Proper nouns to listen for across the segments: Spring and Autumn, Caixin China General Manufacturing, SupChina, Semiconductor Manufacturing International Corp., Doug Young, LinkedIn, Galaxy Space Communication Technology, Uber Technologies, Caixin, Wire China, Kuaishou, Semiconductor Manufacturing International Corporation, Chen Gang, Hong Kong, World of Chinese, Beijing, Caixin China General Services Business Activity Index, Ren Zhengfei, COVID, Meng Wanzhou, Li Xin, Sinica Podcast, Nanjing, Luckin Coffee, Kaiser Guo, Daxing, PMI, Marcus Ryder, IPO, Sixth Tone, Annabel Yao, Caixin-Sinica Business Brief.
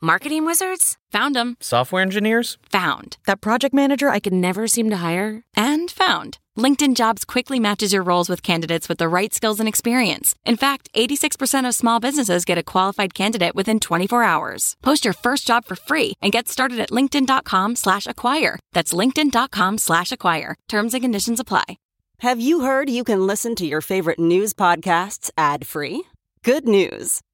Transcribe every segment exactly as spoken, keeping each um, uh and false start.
Marketing wizards? Found them. Software engineers? Found. That project manager I could never seem to hire? And found. LinkedIn Jobs quickly matches your roles with candidates with the right skills and experience. In fact, eighty-six percent of small businesses get a qualified candidate within twenty-four hours. Post your first job for free and get started at linkedin.com slash acquire. That's linkedin.com slash acquire. Terms and conditions apply. Have you heard you can listen to your favorite news podcasts ad-free? Good news.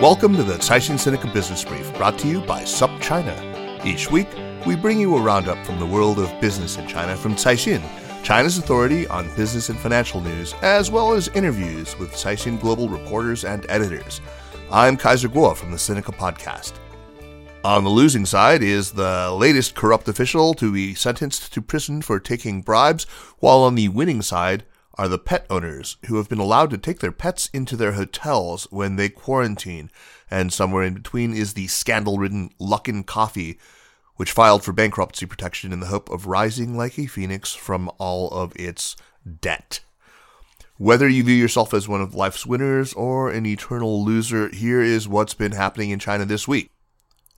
Welcome to the Caixin-Sinica Business Brief, brought to you by SupChina. Each week, we bring you a roundup from the world of business in China from Caixin, China's authority on business and financial news, as well as interviews with Caixin Global reporters and editors. I'm Kaiser Guo from the Sinica Podcast. On the losing side is the latest corrupt official to be sentenced to prison for taking bribes, while on the winning side are the pet owners who have been allowed to take their pets into their hotels when they quarantine. And somewhere in between is the scandal-ridden Luckin Coffee, which filed for bankruptcy protection in the hope of rising like a phoenix from all of its debt. Whether you view yourself as one of life's winners or an eternal loser, here is what's been happening in China this week.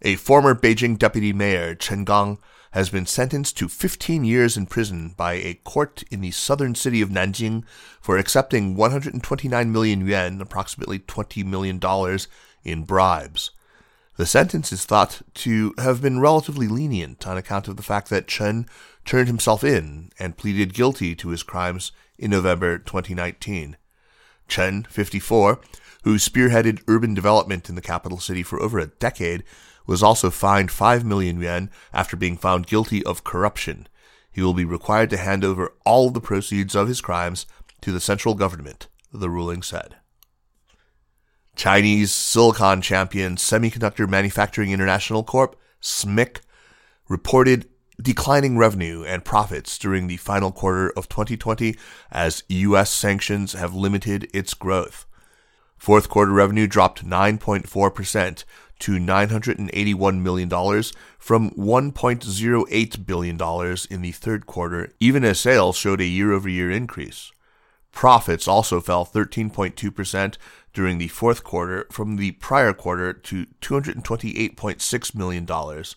A former Beijing deputy mayor, Chen Gang, has been sentenced to fifteen years in prison by a court in the southern city of Nanjing for accepting one hundred twenty-nine million yuan, approximately twenty million dollars, in bribes. The sentence is thought to have been relatively lenient on account of the fact that Chen turned himself in and pleaded guilty to his crimes in November twenty nineteen. Chen, fifty-four, who spearheaded urban development in the capital city for over a decade, was also fined five million yuan after being found guilty of corruption. He will be required to hand over all of the proceeds of his crimes to the central government, the ruling said. Chinese silicon champion Semiconductor Manufacturing International Corporation, S M I C, reported declining revenue and profits during the final quarter of twenty twenty as U S sanctions have limited its growth. Fourth quarter revenue dropped nine point four percent to nine hundred eighty-one million dollars from one point zero eight billion dollars in the third quarter, even as sales showed a year-over-year increase. Profits also fell thirteen point two percent during the fourth quarter from the prior quarter to two hundred twenty-eight point six million dollars.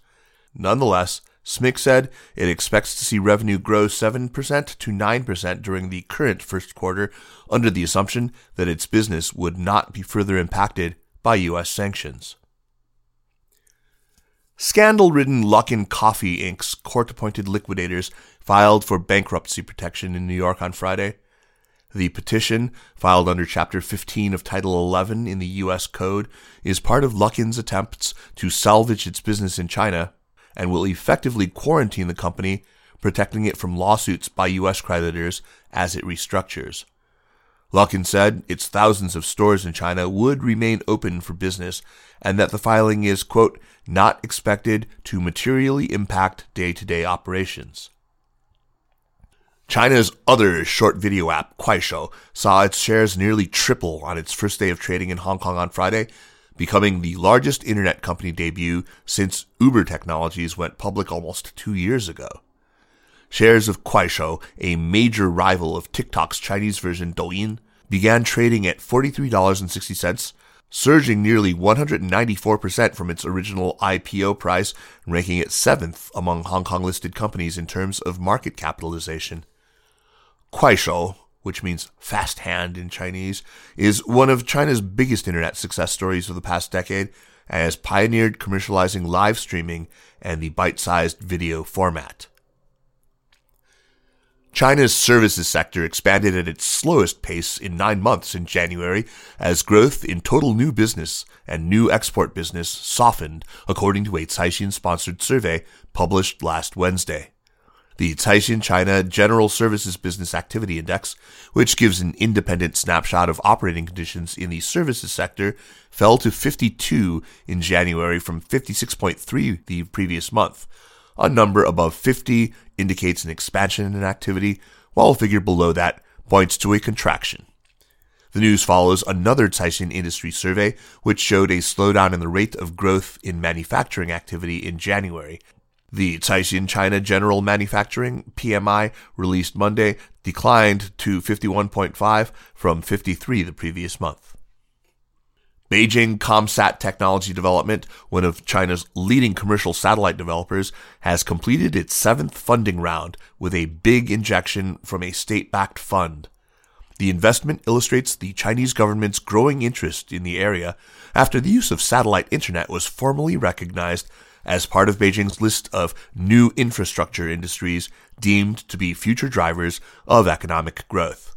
Nonetheless, S M I C said it expects to see revenue grow seven percent to nine percent during the current first quarter under the assumption that its business would not be further impacted by U S sanctions. Scandal-ridden Luckin Coffee, Incorporated's court-appointed liquidators filed for bankruptcy protection in New York on Friday. The petition, filed under Chapter fifteen of Title eleven in the U S Code, is part of Luckin's attempts to salvage its business in China and will effectively quarantine the company, protecting it from lawsuits by U S creditors as it restructures. Luckin said its thousands of stores in China would remain open for business and that the filing is, quote, not expected to materially impact day-to-day operations. China's other short video app, Kuaishou, saw its shares nearly triple on its first day of trading in Hong Kong on Friday, becoming the largest internet company debut since Uber Technologies went public almost two years ago. Shares of Kuaishou, a major rival of TikTok's Chinese version Douyin, began trading at forty-three dollars and sixty cents, surging nearly one hundred ninety-four percent from its original I P O price, ranking it seventh among Hong Kong-listed companies in terms of market capitalization. Kuaishou, which means fast hand in Chinese, is one of China's biggest internet success stories of the past decade and has pioneered commercializing live streaming and the bite-sized video format. China's services sector expanded at its slowest pace in nine months in January as growth in total new business and new export business softened, according to a Caixin-sponsored survey published last Wednesday. the Caixin China General Services Business Activity Index, which gives an independent snapshot of operating conditions in the services sector, fell to fifty-two in January from fifty-six point three the previous month. A number above fifty indicates an expansion in activity, while a figure below that points to a contraction. The news follows another Caixin industry survey, which showed a slowdown in the rate of growth in manufacturing activity in January. The Caixin China General Manufacturing P M I, released Monday, declined to fifty-one point five from fifty-three the previous month. Beijing ComSat Technology Development, one of China's leading commercial satellite developers, has completed its seventh funding round with a big injection from a state-backed fund. The investment illustrates the Chinese government's growing interest in the area after the use of satellite internet was formally recognized as part of Beijing's list of new infrastructure industries deemed to be future drivers of economic growth.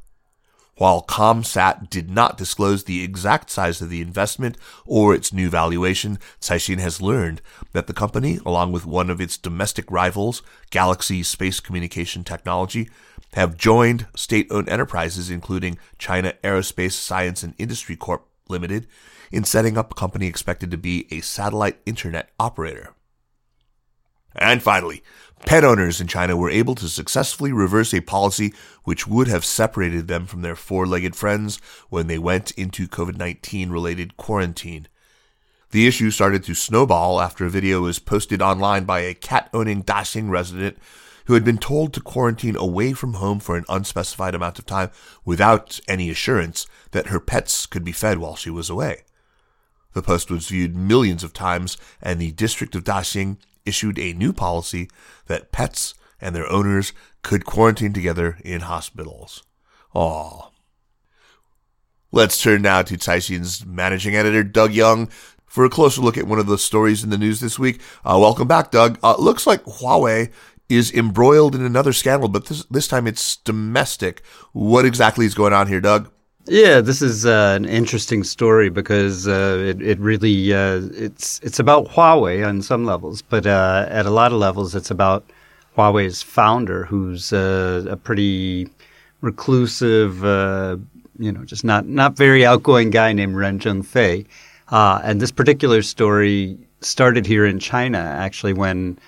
While ComSat did not disclose the exact size of the investment or its new valuation, Caixin has learned that the company, along with one of its domestic rivals, Galaxy Space Communication Technology, have joined state-owned enterprises including China Aerospace Science and Industry Corporation Limited in setting up a company expected to be a satellite internet operator. And finally, pet owners in China were able to successfully reverse a policy which would have separated them from their four-legged friends when they went into covid nineteen related quarantine. The issue started to snowball after a video was posted online by a cat-owning Daxing resident who had been told to quarantine away from home for an unspecified amount of time without any assurance that her pets could be fed while she was away. The post was viewed millions of times, and the district of Daxing issued a new policy that pets and their owners could quarantine together in hospitals. Aww. Let's turn now to Caixin's managing editor, Doug Young, for a closer look at one of the stories in the news this week. Uh, welcome back, Doug. Uh, looks like Huawei is embroiled in another scandal, but this, this time it's domestic. What exactly is going on here, Doug? Yeah, this is uh, an interesting story because uh, it, it really uh, it's it's about Huawei on some levels, but uh, at a lot of levels, it's about Huawei's founder, who's uh, a pretty reclusive, uh, you know, just not not very outgoing guy named Ren Zhengfei. Uh, and this particular story started here in China, actually, when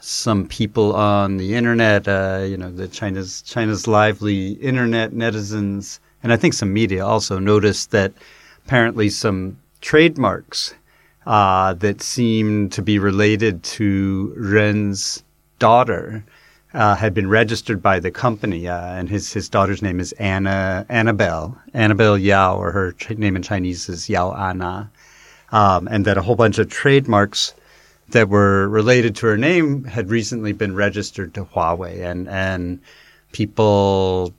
some people on the internet, uh, you know, the China's China's lively internet netizens. And I think some media also noticed that apparently some trademarks uh, that seemed to be related to Ren's daughter uh, had been registered by the company. Uh, and his, his daughter's name is Anna Annabel, Annabel Yao, or her ch- name in Chinese is Yao Anna. Um, and that a whole bunch of trademarks that were related to her name had recently been registered to Huawei. And, and people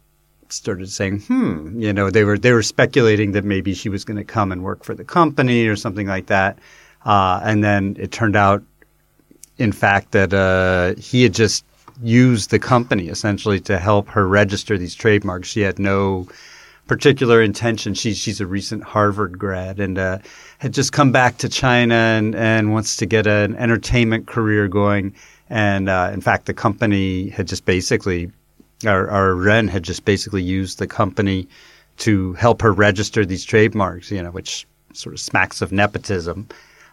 started saying, hmm, you know, they were they were speculating that maybe she was going to come and work for the company or something like that. Uh, and then it turned out, in fact, that uh, he had just used the company essentially to help her register these trademarks. She had no particular intention. She, she's a recent Harvard grad and uh, had just come back to China and, and wants to get an entertainment career going. And uh, in fact, the company had just basically Our, our Ren had just basically used the company to help her register these trademarks, you know, which sort of smacks of nepotism.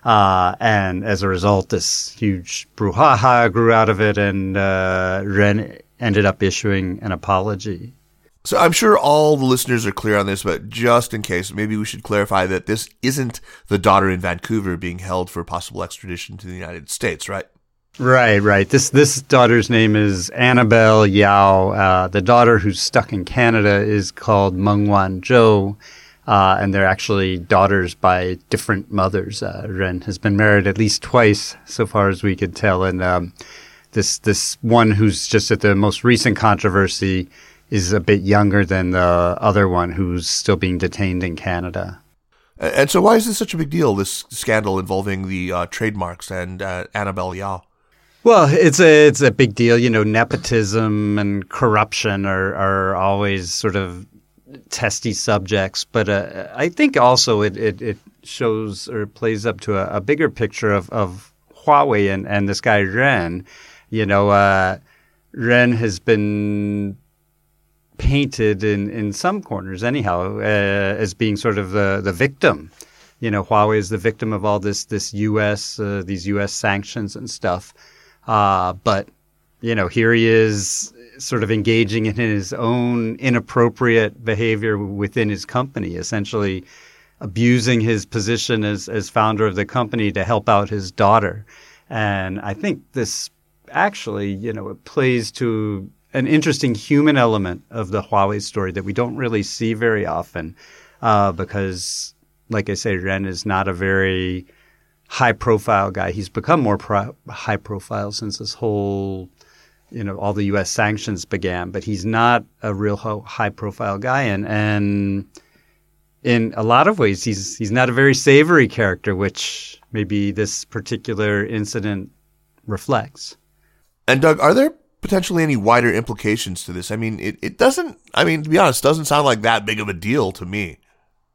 Uh, and as a result, this huge brouhaha grew out of it, and uh, Ren ended up issuing an apology. So I'm sure all the listeners are clear on this, but just in case, maybe we should clarify that this isn't the daughter in Vancouver being held for possible extradition to the United States, right? Right, right. This this daughter's name is Annabel Yao. Uh, the daughter who's stuck in Canada is called Meng Wanzhou, uh, and they're actually daughters by different mothers. Uh, Ren has been married at least twice, so far as we could tell. And um, this this one who's just at the most recent controversy is a bit younger than the other one who's still being detained in Canada. And so why is this such a big deal, this scandal involving the uh, trademarks and uh, Annabel Yao? Well, it's a it's a big deal. You know, nepotism and corruption are, are always sort of testy subjects. But uh, I think also it, it, it shows or plays up to a, a bigger picture of, of Huawei and, and this guy Ren. You know, uh, Ren has been painted in, in some corners anyhow uh, as being sort of the, the victim. You know, Huawei is the victim of all this, this U S, uh, these U S sanctions and stuff. Uh, but, you know, here he is sort of engaging in his own inappropriate behavior within his company, essentially abusing his position as, as founder of the company to help out his daughter. And I think this actually, you know, it plays to an interesting human element of the Huawei story that we don't really see very often uh, because, like I say, Ren is not a very high-profile guy. He's become more pro- high-profile since this whole, you know, all the U S sanctions began. But he's not a real ho- high-profile guy. And, and in a lot of ways, he's he's not a very savory character, which maybe this particular incident reflects. And, Doug, are there potentially any wider implications to this? I mean, it, it doesn't – I mean, to be honest, doesn't sound like that big of a deal to me.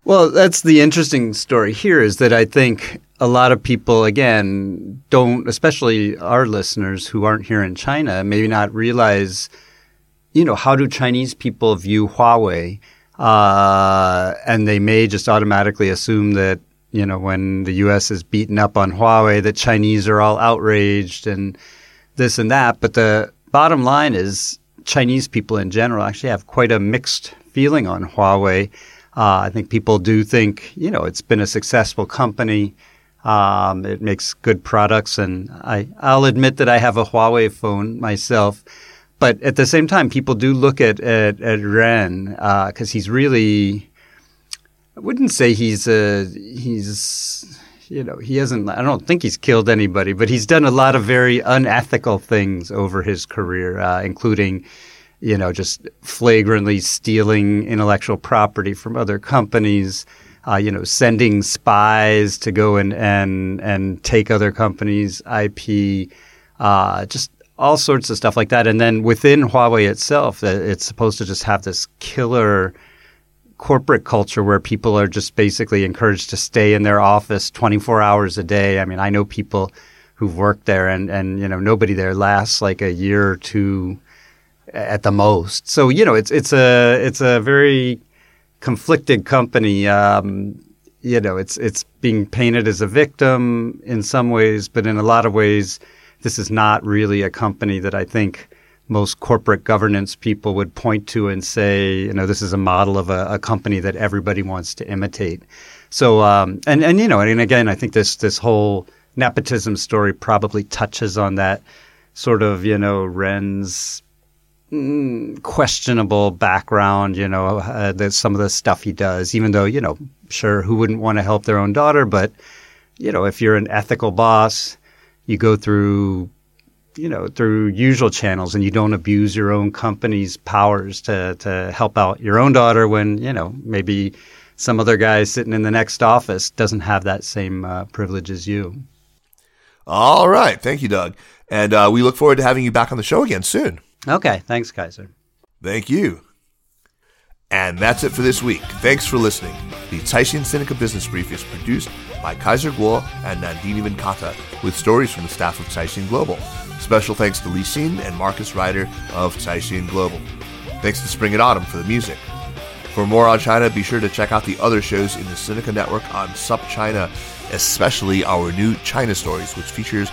Well, that's the interesting story here is that I think a lot of people, again, don't, especially our listeners who aren't here in China, maybe not realize, you know, how do Chinese people view Huawei? Uh, and they may just automatically assume that, you know, when the U S is beaten up on Huawei, that Chinese are all outraged and this and that. But the bottom line is Chinese people in general actually have quite a mixed feeling on Huawei. Uh, I think people do think, you know, it's been a successful company. Um, it makes good products. And I, I'll admit that I have a Huawei phone myself. But at the same time, people do look at, at, at Ren because uh, he's really, I wouldn't say he's, a, he's, you know, he hasn't, I don't think he's killed anybody, but he's done a lot of very unethical things over his career, uh, including you know, just flagrantly stealing intellectual property from other companies, uh, you know, sending spies to go and and, and take other companies' I P, uh, just all sorts of stuff like that. And then within Huawei itself, it's supposed to just have this killer corporate culture where people are just basically encouraged to stay in their office twenty-four hours a day. I mean, I know people who've worked there and, and you know, nobody there lasts like a year or two at the most. So, you know, it's it's a it's a very conflicted company. Um, you know, it's it's being painted as a victim in some ways, but in a lot of ways, this is not really a company that I think most corporate governance people would point to and say, you know, this is a model of a, a company that everybody wants to imitate. So, um, and, and, you know, and again, I think this this whole nepotism story probably touches on that sort of, you know, Ren's questionable background, you know, uh, that some of the stuff he does, even though, you know, sure, who wouldn't want to help their own daughter? But, you know, if you're an ethical boss, you go through, you know, through usual channels and you don't abuse your own company's powers to, to help out your own daughter when, you know, maybe some other guy sitting in the next office doesn't have that same uh, privilege as you. All right. Thank you, Doug. And uh, we look forward to having you back on the show again soon. Okay. Thanks, Kaiser. Thank you. And that's it for this week. Thanks for listening. The Caixin-Sinica Business Brief is produced by Kaiser Guo and Nandini Minkata with stories from the staff of Caixin Global. Special thanks to Li Xin and Marcus Ryder of Caixin Global. Thanks to Spring and Autumn for the music. For more on China, be sure to check out the other shows in the Sinica Network on SupChina, especially our new China Stories, which features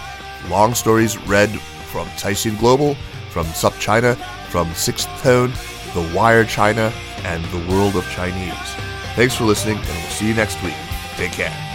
long stories read from Caixin Global, from SupChina, from Sixth Tone, the Wire China, and the World of Chinese. Thanks for listening, and we'll see you next week. Take care.